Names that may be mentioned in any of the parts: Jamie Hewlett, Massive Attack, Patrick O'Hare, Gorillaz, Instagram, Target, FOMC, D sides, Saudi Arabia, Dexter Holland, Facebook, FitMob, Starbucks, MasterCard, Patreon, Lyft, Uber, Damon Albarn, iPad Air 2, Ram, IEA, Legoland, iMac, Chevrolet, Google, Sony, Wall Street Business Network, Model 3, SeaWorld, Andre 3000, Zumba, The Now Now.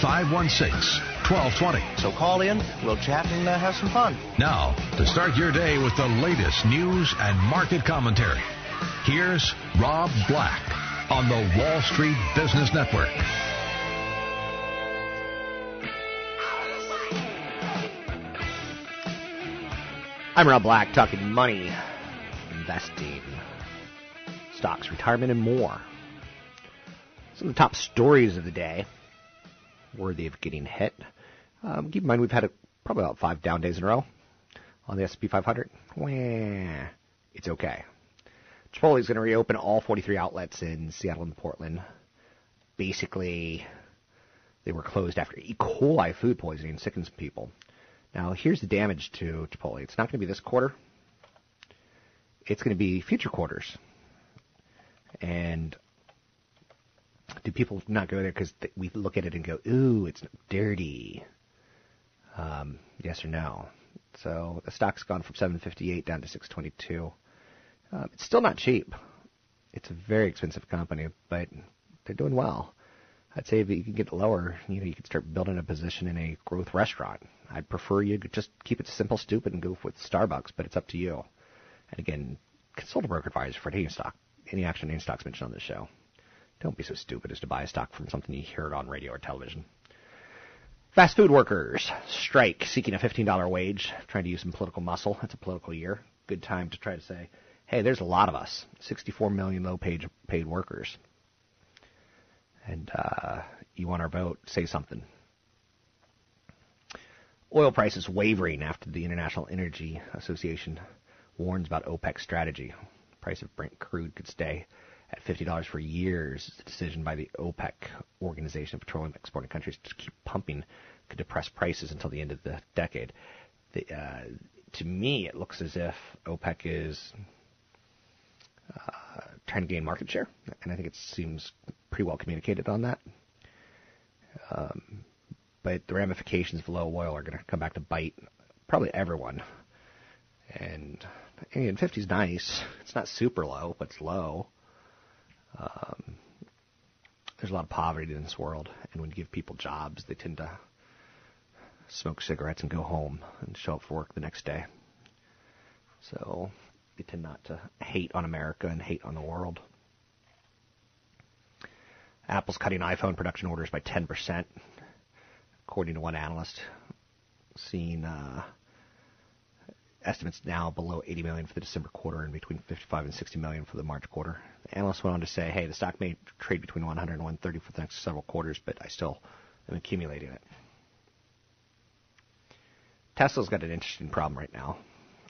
800-516-1220. So call in, we'll chat and have some fun. Now, to start your day with the latest news and market commentary, here's Rob Black on the Wall Street Business Network. I'm Rob Black, talking money, investing, stocks, retirement, and more. Some of the top stories of the day worthy of getting hit. Keep in mind, we've had probably about 5 down days in a row on the S&P 500. Wah, it's okay. Chipotle is going to reopen all 43 outlets in Seattle and Portland. Basically, they were closed after E. coli food poisoning sickens people. Now, here's the damage to Chipotle. It's not going to be this quarter. It's going to be future quarters. And do people not go there because we look at it and go, ooh, it's dirty? Yes or no? So the stock's gone from $758 down to $622. It's still not cheap. It's a very expensive company, but they're doing well. I'd say if you can get lower, you could start building a position in a growth restaurant. I'd prefer you could just keep it simple, stupid, and go with Starbucks, but it's up to you. And again, consult a broker advisor for any stock, any action, any stocks mentioned on this show. Don't be so stupid as to buy a stock from something you heard on radio or television. Fast food workers strike, seeking a $15 wage, trying to use some political muscle. It's a political year. Good time to try to say, hey, there's a lot of us, 64 million low-paid workers. And you want our vote, say something. Oil prices wavering after the International Energy Association warns about OPEC's strategy. The price of Brent crude could stay at $50 for years. It's a decision by the OPEC, Organization of Petroleum Exporting Countries, to keep pumping could depress prices until the end of the decade. To me, it looks as if OPEC is trying to gain market share, and I think it seems pretty well communicated on that. But the ramifications of low oil are going to come back to bite probably everyone. And 50 is nice. It's not super low, but it's low. There's a lot of poverty in this world, and when you give people jobs, they tend to smoke cigarettes and go home and show up for work the next day. So they tend not to hate on America and hate on the world. Apple's cutting iPhone production orders by 10%, according to one analyst, seeing estimates now below 80 million for the December quarter and between 55 and 60 million for the March quarter. The analysts went on to say, hey, the stock may trade between 100 and 130 for the next several quarters, but I still am accumulating it. Tesla's got an interesting problem right now.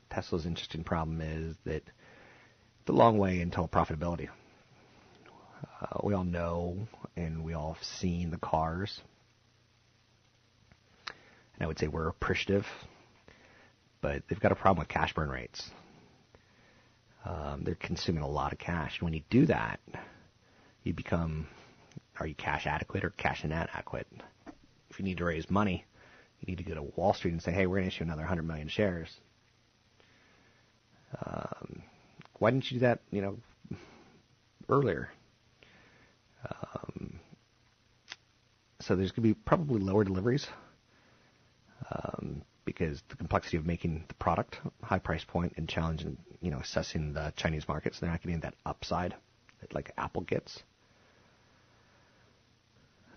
Tesla's interesting problem is that it's a long way until profitability. We all know and we all have seen the cars. And I would say we're appreciative. But they've got a problem with cash burn rates. They're consuming a lot of cash. And when you do that, you become, are you cash adequate or cash inadequate? If you need to raise money, you need to go to Wall Street and say, hey, we're going to issue another 100 million shares. Why didn't you do that, earlier? So there's going to be probably lower deliveries because the complexity of making the product, high price point, and challenge in, assessing the Chinese markets, they're not getting that upside that like Apple gets.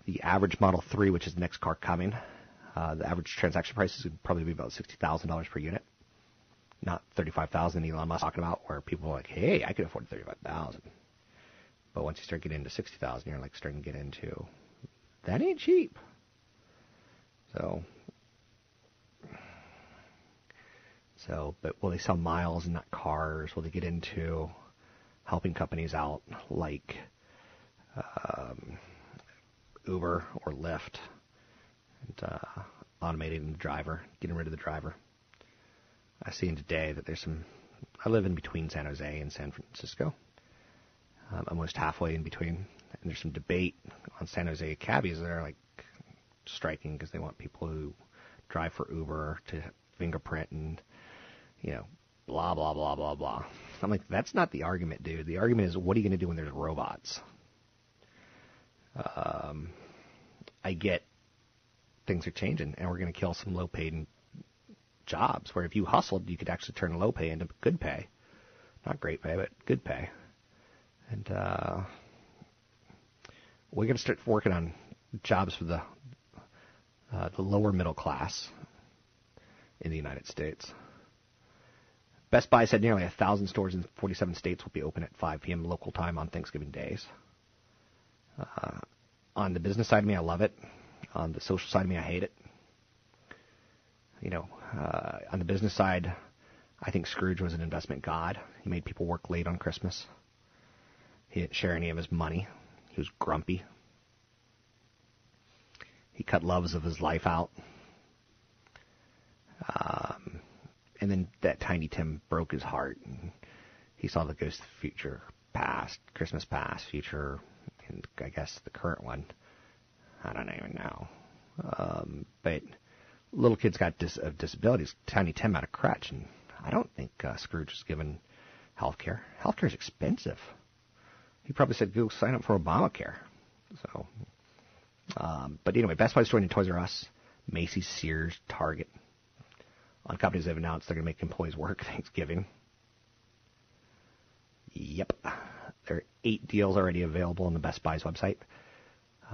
The average Model 3, which is the next car coming, the average transaction price is going to probably be about $60,000 per unit, not $35,000 Elon Musk talking about, where people are like, hey, I could afford $35,000. But once you start getting into $60,000, you're like starting to get into, that ain't cheap. So, but will they sell miles and not cars? Will they get into helping companies out like Uber or Lyft and automating the driver, getting rid of the driver? I've seen today that there's some, I live in between San Jose and San Francisco, almost halfway in between. And there's some debate on San Jose cabbies that are like striking because they want people who drive for Uber to fingerprint and, blah, blah, blah, blah, blah. I'm like, that's not the argument, dude. The argument is, what are you going to do when there's robots? I get things are changing and we're going to kill some low paid jobs where if you hustled, you could actually turn low pay into good pay. Not great pay, but good pay. And, we're going to start working on jobs for the lower middle class in the United States. Best Buy said nearly 1,000 stores in 47 states will be open at 5 p.m. local time on Thanksgiving days. On the business side of me, I love it. On the social side of me, I hate it. On the business side, I think Scrooge was an investment god. He made people work late on Christmas. He didn't share any of his money. He was grumpy. He cut loves of his life out. And then that Tiny Tim broke his heart. And he saw the ghost of the future, past, Christmas past, future, and I guess the current one. I don't even know. But little kids got disabilities. Tiny Tim had a crutch. And I don't think Scrooge was given health care. Health care is expensive. He probably said, go sign up for Obamacare. So, but anyway, Best Buy's joining Toys R Us, Macy's, Sears, Target. On companies that have announced they're going to make employees work Thanksgiving. Yep. There are 8 deals already available on the Best Buy's website.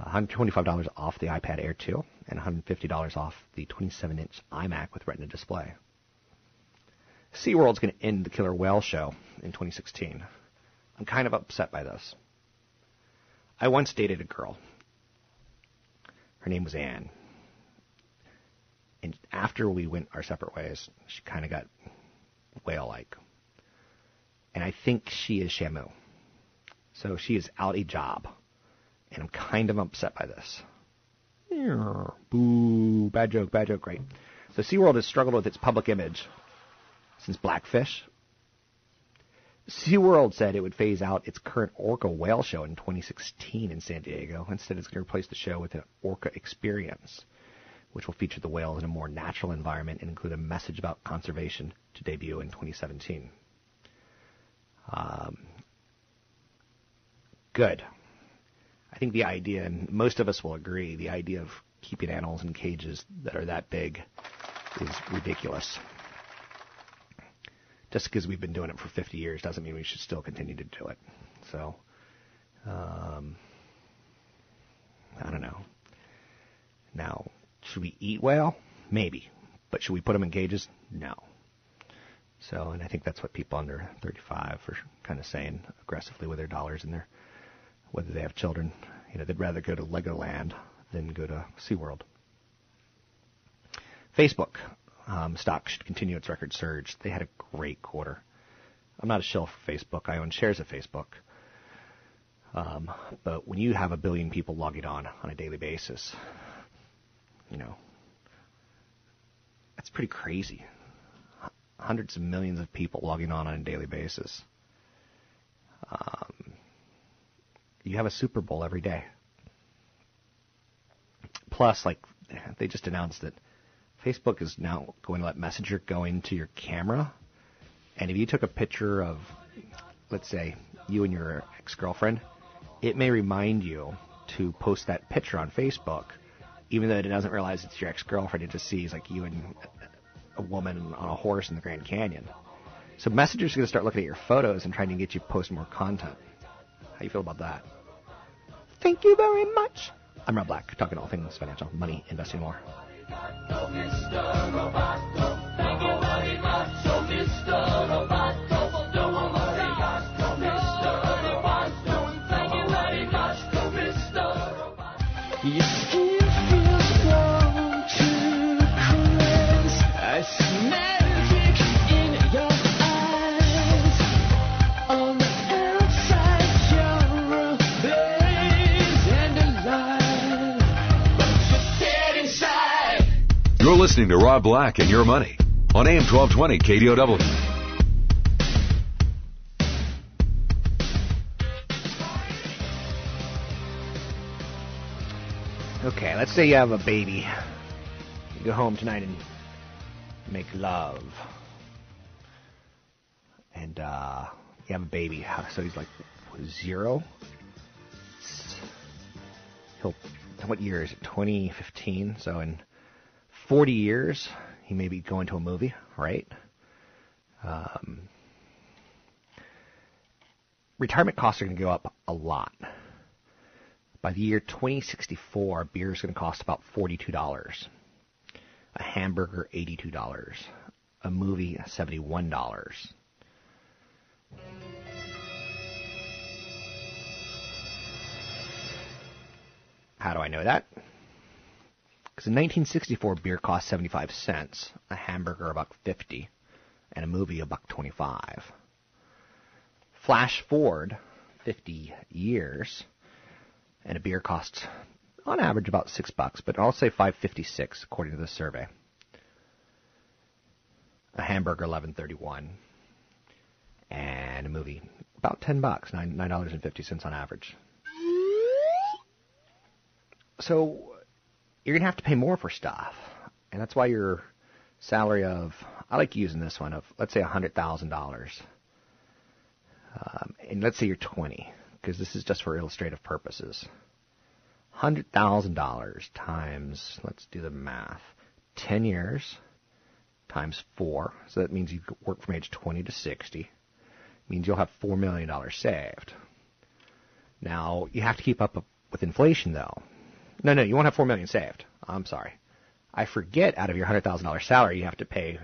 $125 off the iPad Air 2 and $150 off the 27-inch iMac with Retina display. SeaWorld's going to end the killer whale show in 2016. I'm kind of upset by this. I once dated a girl. Her name was Anne. And after we went our separate ways, she kind of got whale-like. And I think she is Shamu. So she is out a job. And I'm kind of upset by this. Yeah, boo. Bad joke, right? So SeaWorld has struggled with its public image since Blackfish. SeaWorld said it would phase out its current orca whale show in 2016 in San Diego. Instead, it's going to replace the show with an orca experience, which will feature the whales in a more natural environment and include a message about conservation to debut in 2017. Good. I think the idea, and most of us will agree, the idea of keeping animals in cages that are that big is ridiculous. Just because we've been doing it for 50 years doesn't mean we should still continue to do it. So, I don't know. Now, should we eat whale? Maybe. But should we put them in cages? No. So, and I think that's what people under 35 are kind of saying aggressively with their dollars and their, whether they have children. They'd rather go to Legoland than go to SeaWorld. Facebook. Stock should continue its record surge. They had a great quarter. I'm not a shill for Facebook. I own shares of Facebook. But when you have a billion people logging on a daily basis, that's pretty crazy. Hundreds of millions of people logging on a daily basis. You have a Super Bowl every day. Plus, they just announced that Facebook is now going to let Messenger go into your camera. And if you took a picture of, let's say, you and your ex-girlfriend, it may remind you to post that picture on Facebook even though it doesn't realize it's your ex-girlfriend, it just sees like you and a woman on a horse in the Grand Canyon. So messengers are going to start looking at your photos and trying to get you to post more content. How you feel about that? Thank you very much. I'm Rob Black, talking all things financial, money, investing, more. You're listening to Rob Black and Your Money on AM 1220 KDOW. Okay, let's say you have a baby. You go home tonight and make love. And you have a baby. So he's like 0? What year is it? 2015? So in 40 years, he may be going to a movie, right? Retirement costs are going to go up a lot. By the year 2064, beer is going to cost about $42. A hamburger, $82. A movie, $71. How do I know that? Because in 1964, beer cost 75 cents, a hamburger $1.50, and a movie $1.25. Flash forward 50 years, and a beer costs, on average, about $6, but I'll say $5.56 according to the survey. A hamburger $11.31, and a movie about $10, $9.50 on average. So you're going to have to pay more for stuff. And that's why your salary of, I like using this one, of let's say $100,000. And let's say you're 20, because this is just for illustrative purposes. $100,000 times, let's do the math, 10 years times 4. So that means you work from age 20 to 60. It means you'll have $4 million saved. Now, you have to keep up with inflation, though. No, you won't have $4 million saved. I'm sorry. I forget out of your $100,000 salary, you have to pay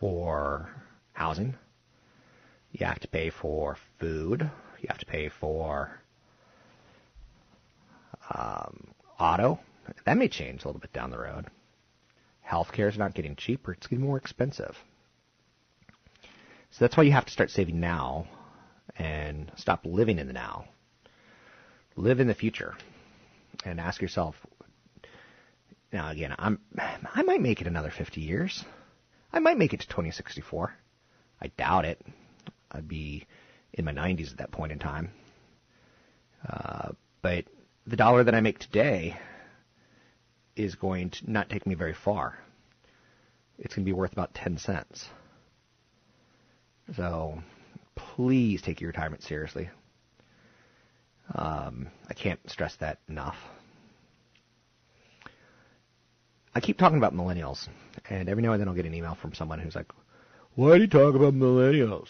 for housing. You have to pay for food. You have to pay for auto. That may change a little bit down the road. Healthcare is not getting cheaper. It's getting more expensive. So that's why you have to start saving now and stop living in the now. Live in the future. And ask yourself, now again, I might make it another 50 years. I might make it to 2064. I doubt it. I'd be in my 90s at that point in time. But the dollar that I make today is going to not take me very far. It's going to be worth about 10 cents. So please take your retirement seriously. I can't stress that enough. I keep talking about millennials, and every now and then I'll get an email from someone who's like, why do you talk about millennials?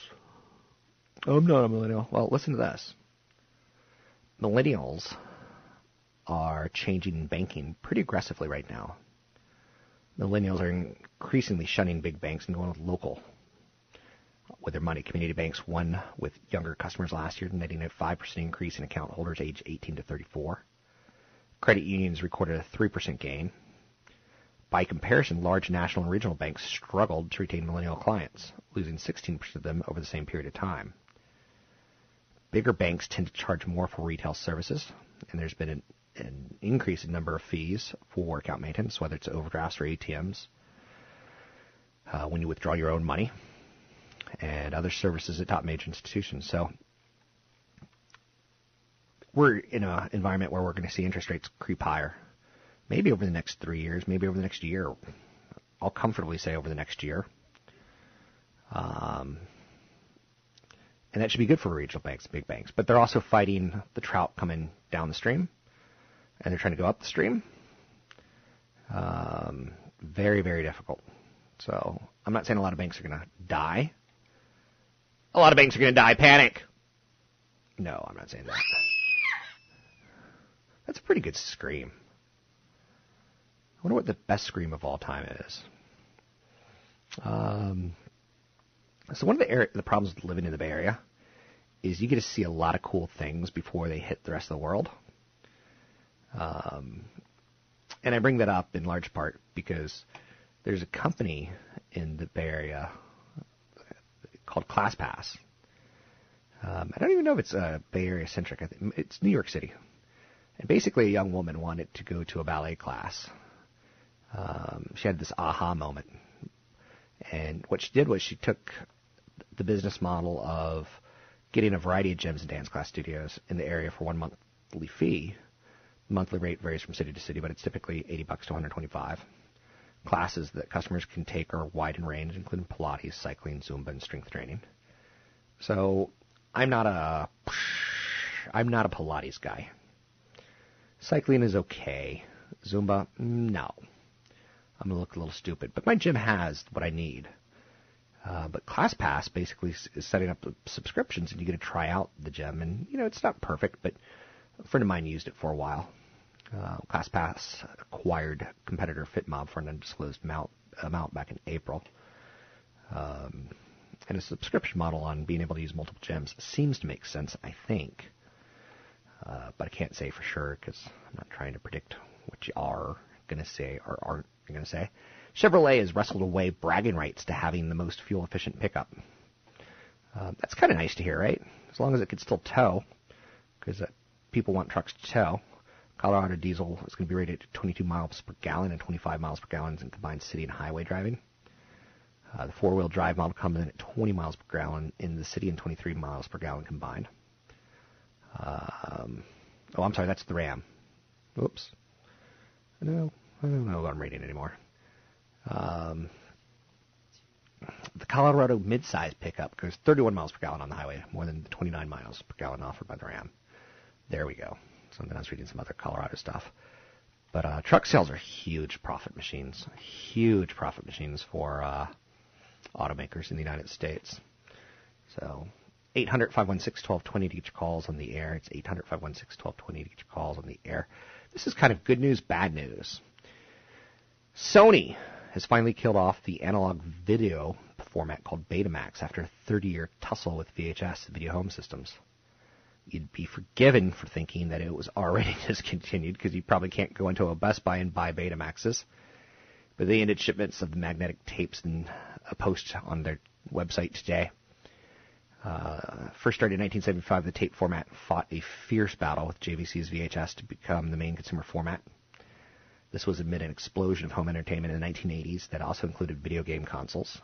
I'm not a millennial. Well, listen to this. Millennials are changing banking pretty aggressively right now. Millennials are increasingly shunning big banks and going with local with their money. Community banks won with younger customers last year, netting a 5% increase in account holders age 18 to 34. Credit unions recorded a 3% gain. By comparison, large national and regional banks struggled to retain millennial clients, losing 16% of them over the same period of time. Bigger banks tend to charge more for retail services, and there's been an increase in number of fees for account maintenance, whether it's overdrafts or ATMs, when you withdraw your own money, and other services at top major institutions. So we're in an environment where we're going to see interest rates creep higher, maybe over the next 3 years, maybe over the next year. I'll comfortably say over the next year. And that should be good for regional banks, big banks. But they're also fighting the trout coming down the stream, and they're trying to go up the stream. Very, very difficult. So I'm not saying a lot of banks are going to die. A lot of banks are going to die. Panic. No, I'm not saying that. That's a pretty good scream. I wonder what the best scream of all time is. So one of the problems with living in the Bay Area is you get to see a lot of cool things before they hit the rest of the world. And I bring that up in large part because there's a company in the Bay Area called ClassPass. I don't even know if it's Bay Area-centric. I think it's New York City. And basically a young woman wanted to go to a ballet class. She had this aha moment. And what she did was she took the business model of getting a variety of gyms and dance class studios in the area for one monthly fee. The monthly rate varies from city to city, but it's typically $80 to $125. Classes that customers can take are wide in range, including Pilates, cycling, Zumba, and strength training. So I'm not a Pilates guy. Cycling is okay. Zumba, no. I'm going to look a little stupid, but my gym has what I need. But ClassPass basically is setting up subscriptions, and you get to try out the gym. And, you know, it's not perfect, but a friend of mine used it for a while. ClassPass acquired competitor FitMob for an undisclosed amount back in April. And a subscription model on being able to use multiple gyms seems to make sense, I think. But I can't say for sure because I'm not trying to predict what you are going to say or aren't going to say. Chevrolet has wrestled away bragging rights to having the most fuel-efficient pickup. That's kind of nice to hear, right? As long as it can still tow, because people want trucks to tow. Colorado diesel is going to be rated at 22 miles per gallon and 25 miles per gallon in combined city and highway driving. The four-wheel drive model comes in at 20 miles per gallon in the city and 23 miles per gallon combined. Oh, I'm sorry, that's the Ram. Oops. No, I don't know what I'm reading anymore. The Colorado midsize pickup goes 31 miles per gallon on the highway, more than the 29 miles per gallon offered by the Ram. There we go. Something I was reading some other Colorado stuff. But truck sales are huge profit machines. Huge profit machines for automakers in the United States. So 800-516-1220 to get your calls on the air. It's 800-516-1220 to get your calls on the air. This is kind of good news, bad news. Sony has finally killed off the analog video format called Betamax after a 30-year tussle with VHS video home systems. You'd be forgiven for thinking that it was already discontinued because you probably can't go into a Best Buy and buy Betamaxes. But they ended shipments of the magnetic tapes in a post on their website today. First started in 1975, the tape format fought a fierce battle with JVC's VHS to become the main consumer format. This was amid an explosion of home entertainment in the 1980s that also included video game consoles.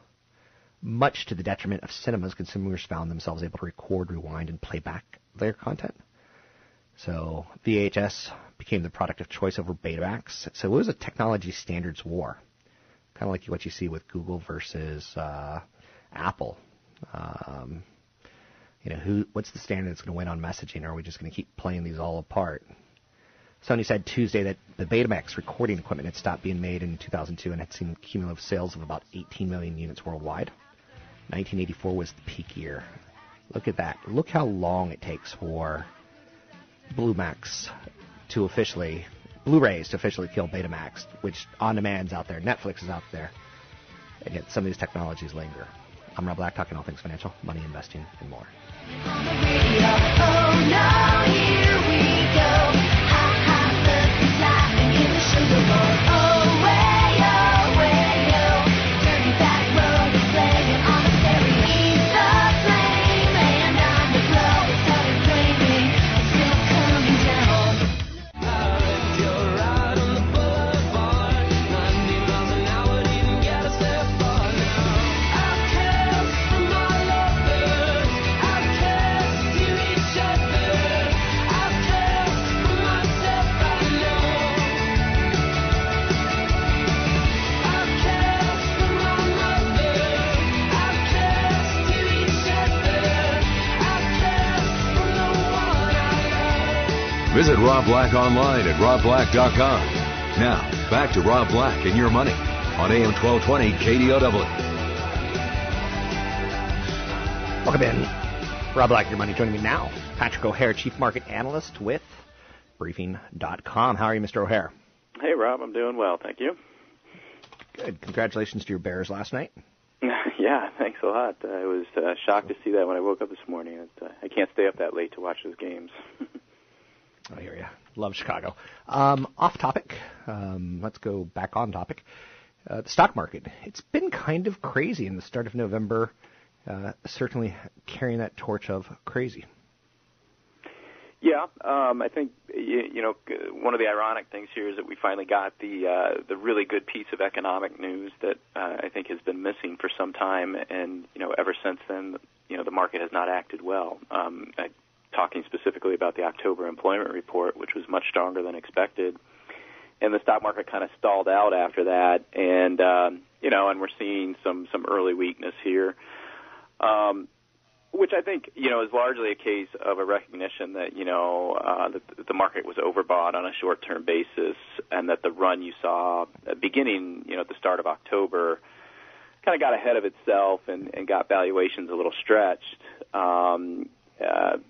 Much to the detriment of cinemas, consumers found themselves able to record, rewind, and play back their content. So VHS became the product of choice over Betamax. So it was a technology standards war, kind of like what you see with Google versus Apple. What's the standard that's going to win on messaging? Or are we just going to keep playing these all apart? Sony said Tuesday that the Betamax recording equipment had stopped being made in 2002 and had seen cumulative sales of about 18 million units worldwide. 1984 was the peak year. Look at that. Look how long it takes for Blu-rays to officially kill Betamax, which On Demand's out there, Netflix is out there, and yet some of these technologies linger. I'm Rob Black, talking all things financial, money, investing, and more. On the radio. Oh, now here we go. Visit Rob Black online at robblack.com. Now, back to Rob Black and Your Money on AM 1220 KDOW. Welcome in. Rob Black, Your Money. Joining me now, Patrick O'Hare, Chief Market Analyst with Briefing.com. How are you, Mr. O'Hare? Hey, Rob. I'm doing well. Thank you. Good. Congratulations to your Bears last night. Yeah, thanks a lot. I was shocked to see that when I woke up this morning. I can't stay up that late to watch those games. I hear you. Love Chicago. Off topic. Let's go back on topic. The stock market. It's been kind of crazy in the start of November, certainly carrying that torch of crazy. Yeah, I think, you know, one of the ironic things here is that we finally got the really good piece of economic news that I think has been missing for some time, and, you know, ever since then, you know, the market has not acted well. Talking specifically about the October employment report, which was much stronger than expected, and the stock market kind of stalled out after that, and, you know, and we're seeing some early weakness here. Which I think, you know, is largely a case of a recognition that, you know, that the market was overbought on a short-term basis, and that the run you saw beginning, you know, at the start of October kind of got ahead of itself and got valuations a little stretched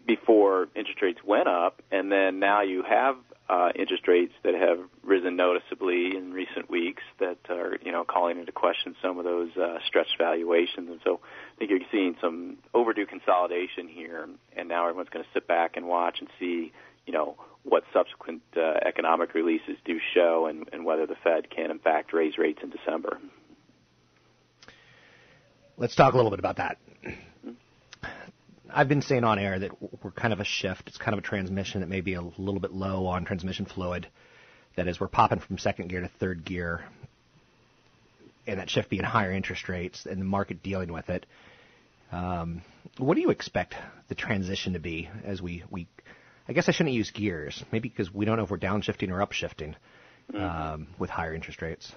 before interest rates went up. And then now you have interest rates that have risen noticeably in recent weeks that are, you know, calling into question some of those stretched valuations. And so I think you're seeing some overdue consolidation here, and now everyone's going to sit back and watch and see, you know, what subsequent economic releases do show, and whether the Fed can, in fact, raise rates in December. Let's talk a little bit about that. I've been saying on air that we're kind of a shift. It's kind of a transmission that may be a little bit low on transmission fluid. That is, we're popping from second gear to third gear, and that shift being higher interest rates and the market dealing with it. What do you expect the transition to be as we I guess I shouldn't use gears, maybe, because we don't know if we're downshifting or upshifting with higher interest rates?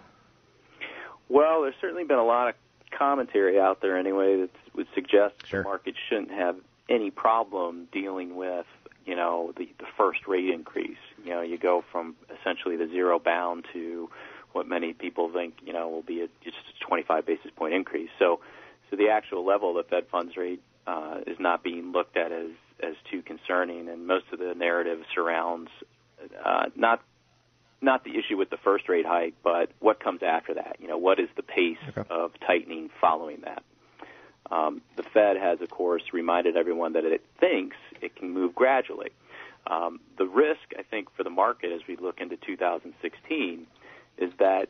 Well, there's certainly been a lot of commentary out there anyway that would suggest the market shouldn't have any problem dealing with, you know, the first rate increase. You know, you go from essentially the zero bound to what many people think, you know, will be just a 25 basis point increase. So the actual level of the Fed funds rate is not being looked at as too concerning, and most of the narrative surrounds not the issue with the first rate hike, but what comes after that. You know, what is the pace of tightening following that? The Fed has, of course, reminded everyone that it thinks it can move gradually. The risk, I think, for the market as we look into 2016 is that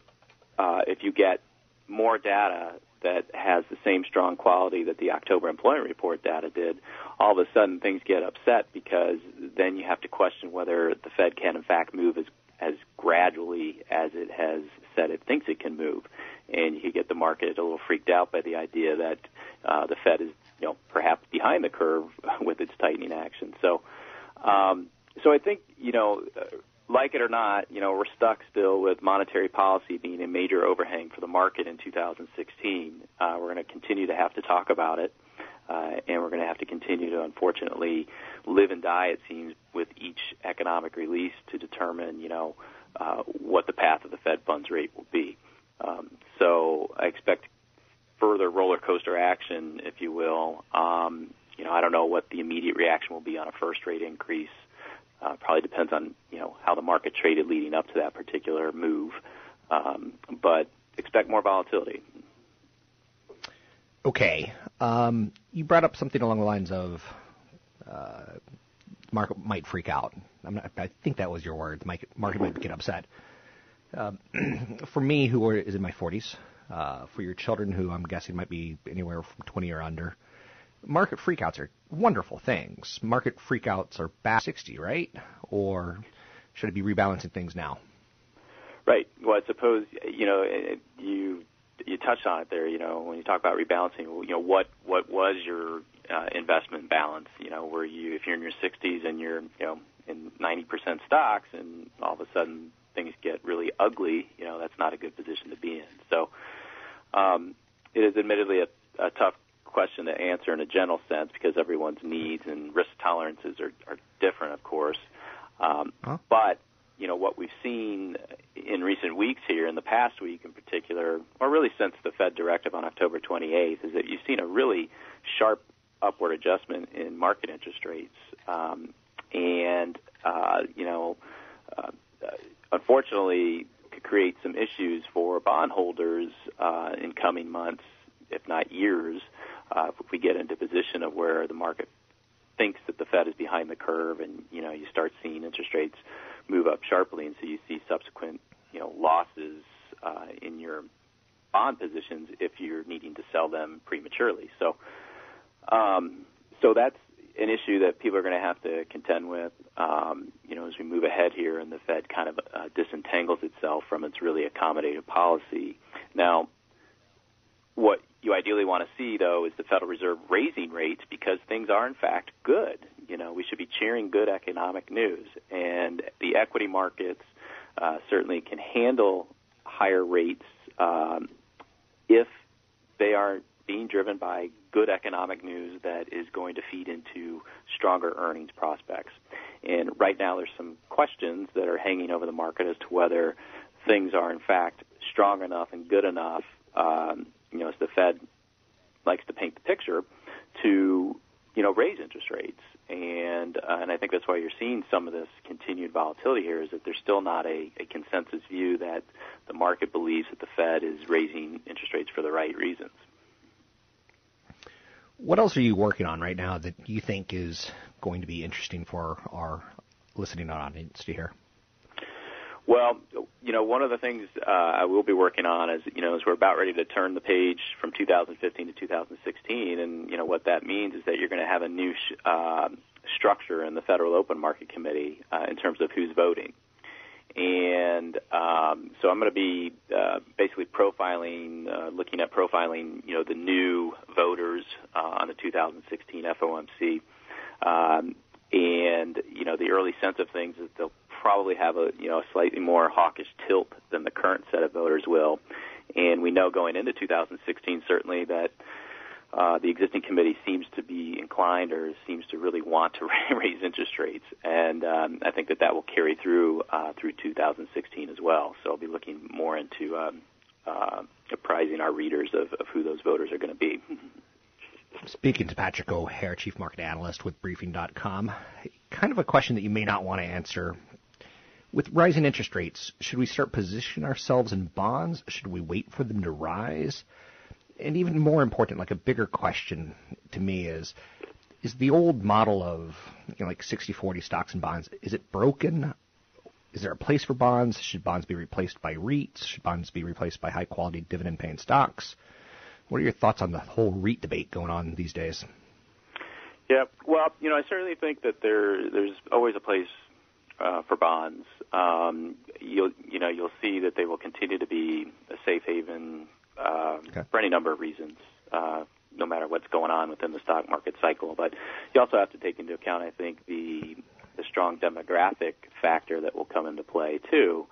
if you get more data that has the same strong quality that the October employment report data did, all of a sudden things get upset, because then you have to question whether the Fed can, in fact, move as gradually as it has said it thinks it can move. And you could get the market a little freaked out by the idea that the Fed is, you know, perhaps behind the curve with its tightening action. So I think, you know, like it or not, you know, we're stuck still with monetary policy being a major overhang for the market in 2016. We're going to continue to have to talk about it, and we're going to have to continue to, unfortunately, live and die, it seems, with each economic release to determine, you know, what the path of the Fed funds rate will be. So I expect further roller coaster action, if you will. You know, I don't know what the immediate reaction will be on a first rate increase. Probably depends on, you know, how the market traded leading up to that particular move, but expect more volatility. Okay. You brought up something along the lines of market might freak out. I think that was your word. The market might get upset. For me, who is in my 40s, for your children, who I'm guessing might be anywhere from 20 or under, market freakouts are wonderful things. Market freakouts are back 60, right? Or should it be rebalancing things now? Right. Well, I suppose, you know, you touched on it there. You know, when you talk about rebalancing, you know, what was your investment balance? You know, were you, if you're in your 60s and you're, you know, in 90% stocks, and all of a sudden things get really ugly, you know, that's not a good position to be in. So it is admittedly a tough question to answer in a general sense, because everyone's needs and risk tolerances are different, of course. But, you know, what we've seen in recent recent weeks here, in the past week in particular, or really since the Fed directive on October 28th, is that you've seen a really sharp upward adjustment in market interest rates. Unfortunately, could create some issues for bondholders in coming months, if not years, if we get into a position of where the market thinks that the Fed is behind the curve and, you know, you start seeing interest rates move up sharply, and so you see subsequent, you know, losses in your bond positions if you're needing to sell them prematurely. So so that's an issue that people are going to have to contend with, you know, as we move ahead here and the Fed kind of disentangles itself from its really accommodative policy. Now, what you ideally want to see, though, is the Federal Reserve raising rates because things are, in fact, good. You know, we should be cheering good economic news. And the equity markets certainly can handle higher rates if they are being driven by good economic news that is going to feed into stronger earnings prospects. And right now there's some questions that are hanging over the market as to whether things are, in fact, strong enough and good enough, you know, as the Fed likes to paint the picture, to, you know, raise interest rates. And I think that's why you're seeing some of this continued volatility here, is that there's still not a consensus view that the market believes that the Fed is raising interest rates for the right reasons. What else are you working on right now that you think is going to be interesting for our listening audience to hear? Well, you know, one of the things I will be working on is, you know, as we're about ready to turn the page from 2015 to 2016, and, you know, what that means is that you're going to have a new structure in the Federal Open Market Committee in terms of who's voting. And so I'm going to be basically profiling, looking at profiling, you know, the new voters on the 2016 FOMC. And, you know, the early sense of things is they'll probably have a, you know, a slightly more hawkish tilt than the current set of voters will. And we know going into 2016 certainly that the existing committee seems to be inclined or seems to really want to raise interest rates. And I think that will carry through through 2016 as well. So I'll be looking more into apprising our readers of who those voters are going to be. Speaking to Patrick O'Hare, Chief Market Analyst with Briefing.com, kind of a question that you may not want to answer. With rising interest rates, should we start positioning ourselves in bonds? Should we wait for them to rise? And even more important, like a bigger question to me is the old model of, you know, like 60-40 stocks and bonds, is it broken? Is there a place for bonds? Should bonds be replaced by REITs? Should bonds be replaced by high-quality dividend-paying stocks? What are your thoughts on the whole REIT debate going on these days? Yeah, well, you know, I certainly think that there's always a place for bonds. You'll see that they will continue to be a safe haven for any number of reasons, no matter what's going on within the stock market cycle. But you also have to take into account, I think, the strong demographic factor that will come into play too.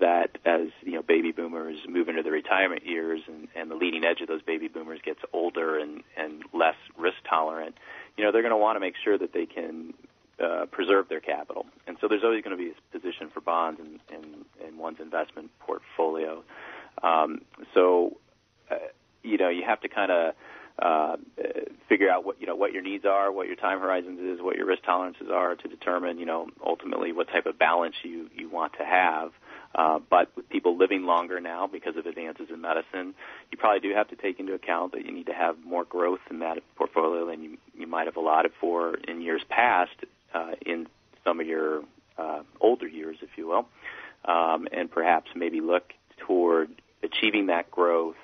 That as, you know, baby boomers move into the retirement years and the leading edge of those baby boomers gets older and less risk tolerant, you know, they're going to want to make sure that they can preserve their capital. And so there's always going to be a position for bonds in one's investment portfolio. You know, you have to kind of figure out what your needs are, what your time horizons is, what your risk tolerances are to determine, you know, ultimately what type of balance you want to have. But with people living longer now because of advances in medicine, you probably do have to take into account that you need to have more growth in that portfolio than you might have allotted for in years past, in some of your older years, if you will, and perhaps maybe look toward achieving that growth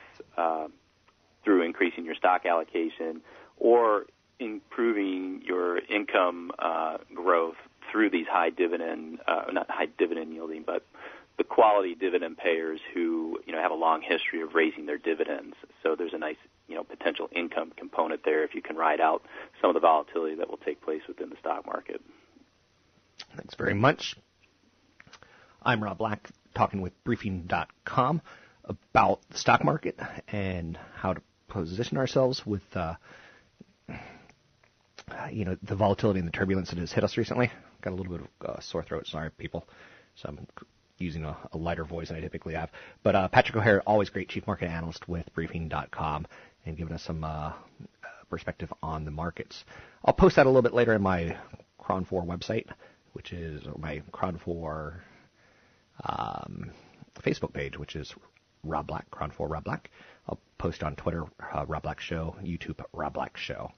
through increasing your stock allocation or improving your income growth through these high dividend, not high dividend yielding, but the quality dividend payers who, you know, have a long history of raising their dividends. So there's a nice, you know, potential income component there if you can ride out some of the volatility that will take place within the stock market. Thanks very much. I'm Rob Black, talking with Briefing.com about the stock market and how to position ourselves with, you know, the volatility and the turbulence that has hit us recently. Got a little bit of sore throat, sorry, people. So I'm using a lighter voice than I typically have. But Patrick O'Hare, always great, chief market analyst with Briefing.com, and giving us some perspective on the markets. I'll post that a little bit later in my Cron 4 website, which is my Cron 4 Facebook page, which is Rob Black, Cron 4 Rob Black. I'll post on Twitter, Rob Black Show, YouTube, Rob Black Show.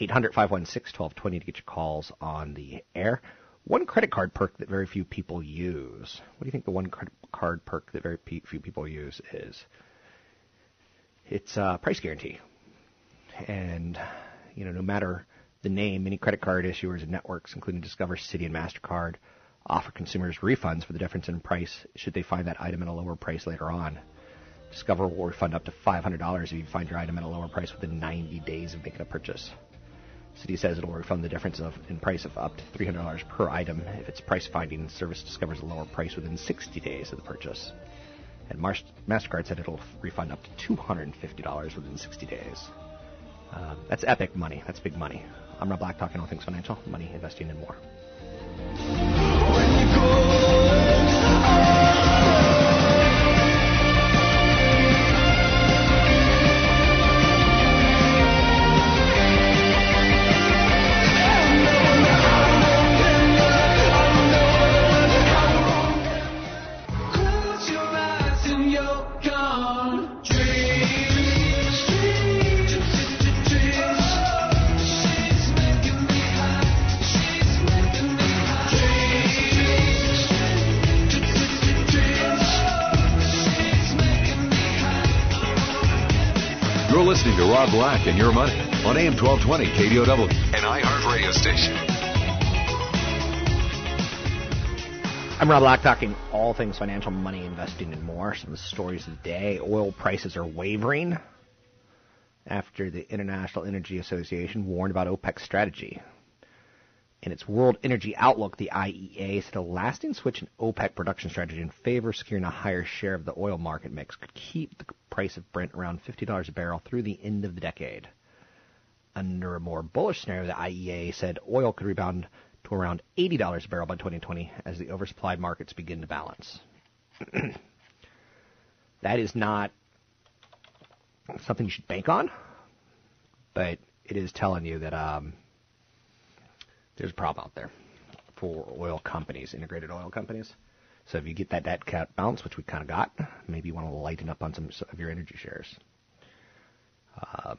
800-516-1220 to get your calls on the air. One credit card perk that very few people use. What do you think the one credit card perk that very few people use is? It's price guarantee. And, you know, no matter the name, many credit card issuers and networks, including Discover, Citi, and MasterCard, offer consumers refunds for the difference in price should they find that item at a lower price later on. Discover will refund up to $500 if you find your item at a lower price within 90 days of making a purchase. Citi says it will refund the difference in price of up to $300 per item if its price finding service discovers a lower price within 60 days of the purchase. And MasterCard said it will refund up to $250 within 60 days. That's epic money. That's big money. I'm Rob Black, talking all things financial, money, investing, and more. Rob Black and Your Money on AM 1220 KDOW, an iHeart radio station. I'm Rob Black, talking all things financial, money, investing, and more. Some of the stories of the day. Oil prices are wavering after the International Energy Association warned about OPEC's strategy. In its World Energy Outlook, the IEA said a lasting switch in OPEC production strategy in favor of securing a higher share of the oil market mix could keep the price of Brent around $50 a barrel through the end of the decade. Under a more bullish scenario, the IEA said oil could rebound to around $80 a barrel by 2020 as the oversupplied markets begin to balance. That is not something you should bank on, but it is telling you that there's a problem out there for oil companies, integrated oil companies. So if you get that debt cap bounce, which we kind of got, maybe you want to lighten up on some of your energy shares.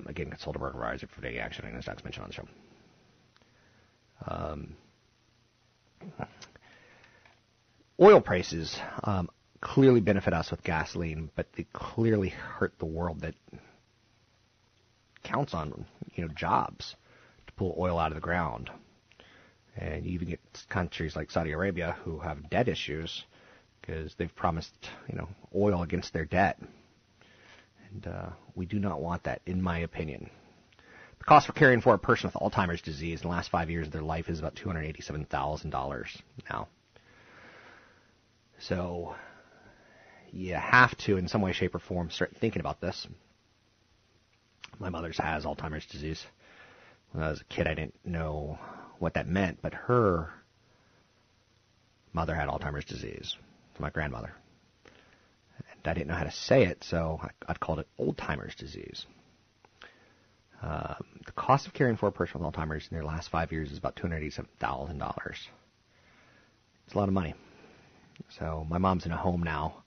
Again, consult a broker advisor for daily action on stocks mentioned on the show. Oil prices clearly benefit us with gasoline, but they clearly hurt the world that counts on, you know, jobs to pull oil out of the ground. And you even get countries like Saudi Arabia who have debt issues because they've promised, you know, oil against their debt. And we do not want that, in my opinion. The cost for caring for a person with Alzheimer's disease in the last 5 years of their life is about $287,000 now. So you have to, in some way, shape, or form, start thinking about this. My mother has Alzheimer's disease. When I was a kid, I didn't know what that meant, but her mother had Alzheimer's disease, my grandmother. And I didn't know how to say it, so I called it old-timers disease. The cost of caring for a person with Alzheimer's in their last 5 years is about $287,000. It's a lot of money. So my mom's in a home now,